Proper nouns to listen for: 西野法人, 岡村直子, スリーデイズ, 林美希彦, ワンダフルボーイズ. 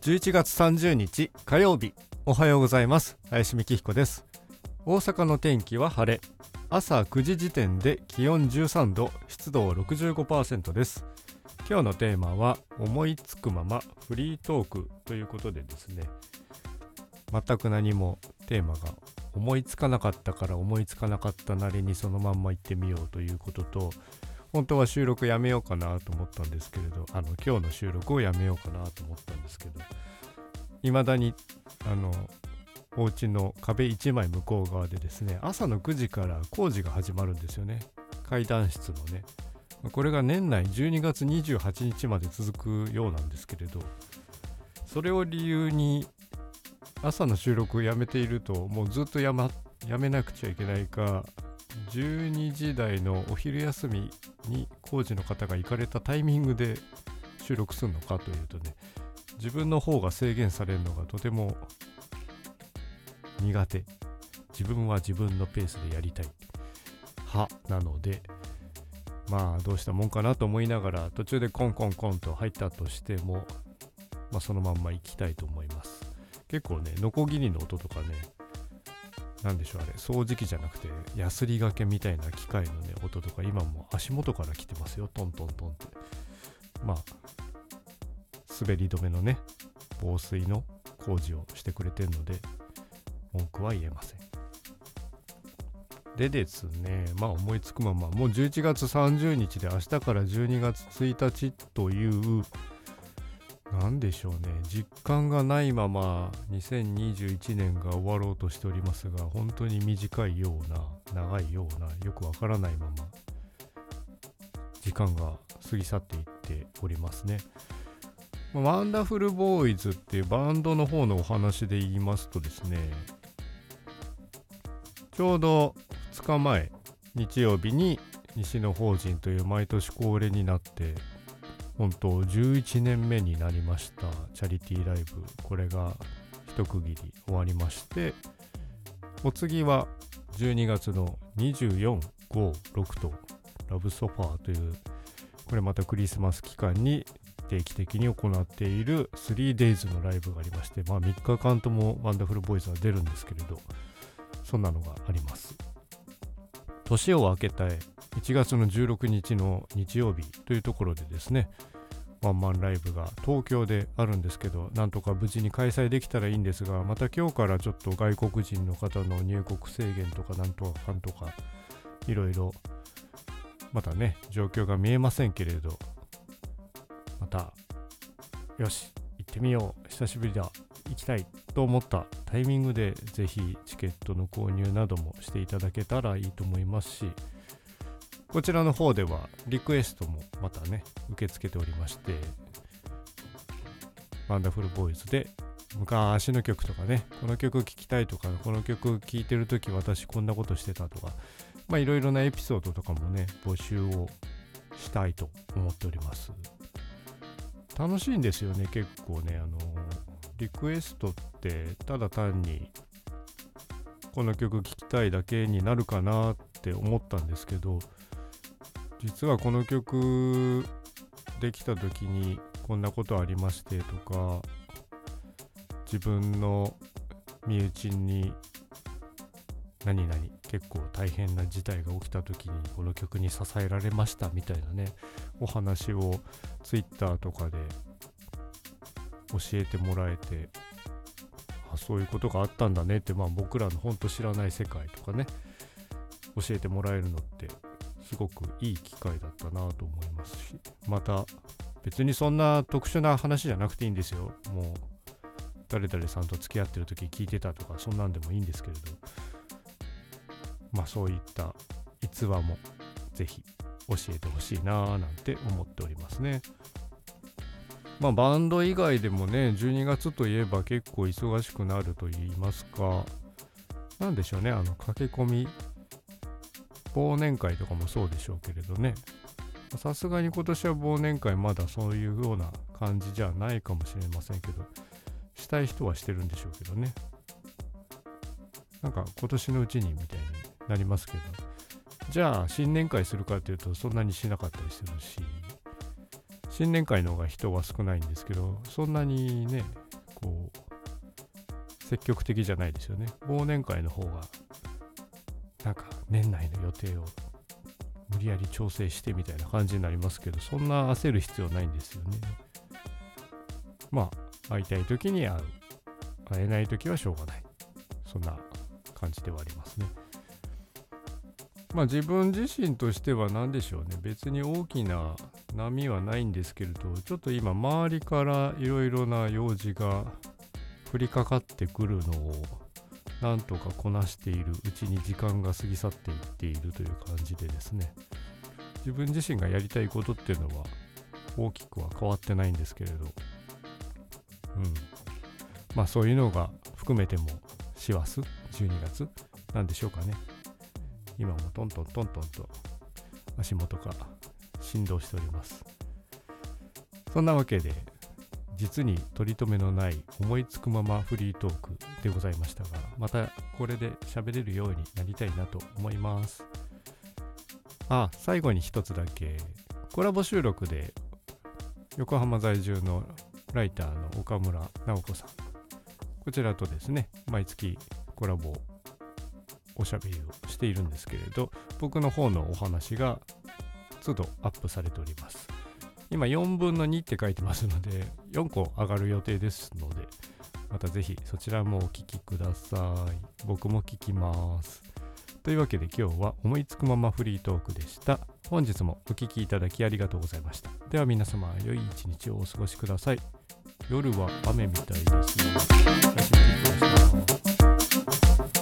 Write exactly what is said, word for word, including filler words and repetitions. じゅういちがつさんじゅうにち火曜日、おはようございます。林美希彦です。大阪の天気は晴れ、朝くじ時点で気温じゅうさんど、湿度 ろくじゅうごパーセント です。今日のテーマは思いつくままフリートークということでですね、全く何もテーマが思いつかなかったから思いつかなかったなりにそのまんま行ってみようということと、本当は収録やめようかなと思ったんですけれど、あの今日の収録をやめようかなと思ったんですけど、未だにあのお家の壁いちまい向こう側でですね、朝のくじから工事が始まるんですよね、階段室のね。これが年内じゅうにがつにじゅうはちにちまで続くようなんですけれど、それを理由に朝の収録をやめていると、もうずっとや、ま、やめなくちゃいけないか、じゅうにじ台のお昼休みに工事の方が行かれたタイミングで収録するのかというとね、自分の方が制限されるのがとても苦手、自分は自分のペースでやりたい派なので、まあどうしたもんかなと思いながら、途中でコンコンコンと入ったとしても、まあ、そのまんま行きたいと思います。結構ね、ノコギリの音とかね、なんでしょう、あれ掃除機じゃなくてヤスリがけみたいな機械のね音とか、今も足元から来てますよ、トントントンって。まあ滑り止めのね防水の工事をしてくれてるので文句は言えません。でですね、まあ思いつくまま、もうじゅういちがつさんじゅうにちで明日からじゅうにがつついたちというなんでしょうね、実感がないままにせんにじゅういちねんが終わろうとしておりますが、本当に短いような長いようなよくわからないまま時間が過ぎ去っていっておりますね。ワンダフルボーイズっていうバンドの方のお話で言いますとですね、ちょうどふつかまえ日曜日に西野法人という毎年恒例になって本当じゅういちねんめになりましたチャリティーライブ、これが一区切り終わりまして、お次はじゅうにがつのにじゅうよん、ご、ろくとラブソファーという、これまたクリスマス期間に定期的に行っている スリーデイズ のライブがありまして、まあみっかかんともワンダフルボーイズは出るんですけれど、そんなのがあります。年を明けたいちがつのじゅうろくにちの日曜日というところでですね、ワンマンライブが東京であるんですけど、なんとか無事に開催できたらいいんですが、また今日からちょっと外国人の方の入国制限とかなんとかかんとかいろいろ、またね状況が見えませんけれど、またよし行ってみよう、久しぶりだ、行きたいと思ったタイミングでぜひチケットの購入などもしていただけたらいいと思いますし、こちらの方ではリクエストもまたね受け付けておりまして、ワンダフルボーイズで昔の曲とかね、この曲聴きたいとか、この曲聴いてるとき私こんなことしてたとか、まあいろいろなエピソードとかもね募集をしたいと思っております。楽しいんですよね、結構ね、あのリクエストってただ単にこの曲聴きたいだけになるかなって思ったんですけど、実はこの曲できた時にこんなことありましてとか、自分の身内に何々結構大変な事態が起きた時にこの曲に支えられましたみたいなねお話をツイッターとかで教えてもらえて、あそういうことがあったんだねって、まあ僕らのほんと知らない世界とかね教えてもらえるのってすごくいい機会だったなと思いますし、また別にそんな特殊な話じゃなくていいんですよ、もう誰々さんと付き合ってる時聞いてたとかそんなんでもいいんですけれど、まあそういった逸話もぜひ教えてほしいななんて思っておりますね。まあバンド以外でもね、じゅうにがつといえば結構忙しくなると言いますか、なんでしょうね、あの駆け込み忘年会とかもそうでしょうけれどね、さすがに今年は忘年会まだそういうような感じじゃないかもしれませんけど、したい人はしてるんでしょうけどね、なんか今年のうちにみたいになりますけど、じゃあ新年会するかというとそんなにしなかったりするし、新年会の方が人は少ないんですけど、そんなにね積極的じゃないですよね。忘年会の方がなんか年内の予定を無理やり調整してみたいな感じになりますけど、そんな焦る必要ないんですよね。まあ会いたい時に会う、会えない時はしょうがない、そんな感じではありますね。まあ自分自身としては何でしょうね、別に大きな波はないんですけれど、ちょっと今周りからいろいろな用事が降りかかってくるのをなんとかこなしているうちに時間が過ぎ去っていっているという感じでですね、自分自身がやりたいことっていうのは大きくは変わってないんですけれど、うん、まあそういうのが含めても師走じゅうにがつなんでしょうかね。今もトントントントンと足元が振動しております。そんなわけで実に取り留めのない思いつくままフリートークでございましたが、またこれで喋れるようになりたいなと思います。あ、最後に一つだけ、コラボ収録で横浜在住のライターの岡村直子さん、こちらとですね毎月コラボおしゃべりをしているんですけれど、僕の方のお話が都度アップされております。今よんぶんのにって書いてますのでよんこ上がる予定ですので、またぜひそちらもお聞きください。僕も聞きます。というわけで今日は思いつくままフリートークでした。本日もお聞きいただきありがとうございました。では皆様良い一日をお過ごしください。夜は雨みたいです。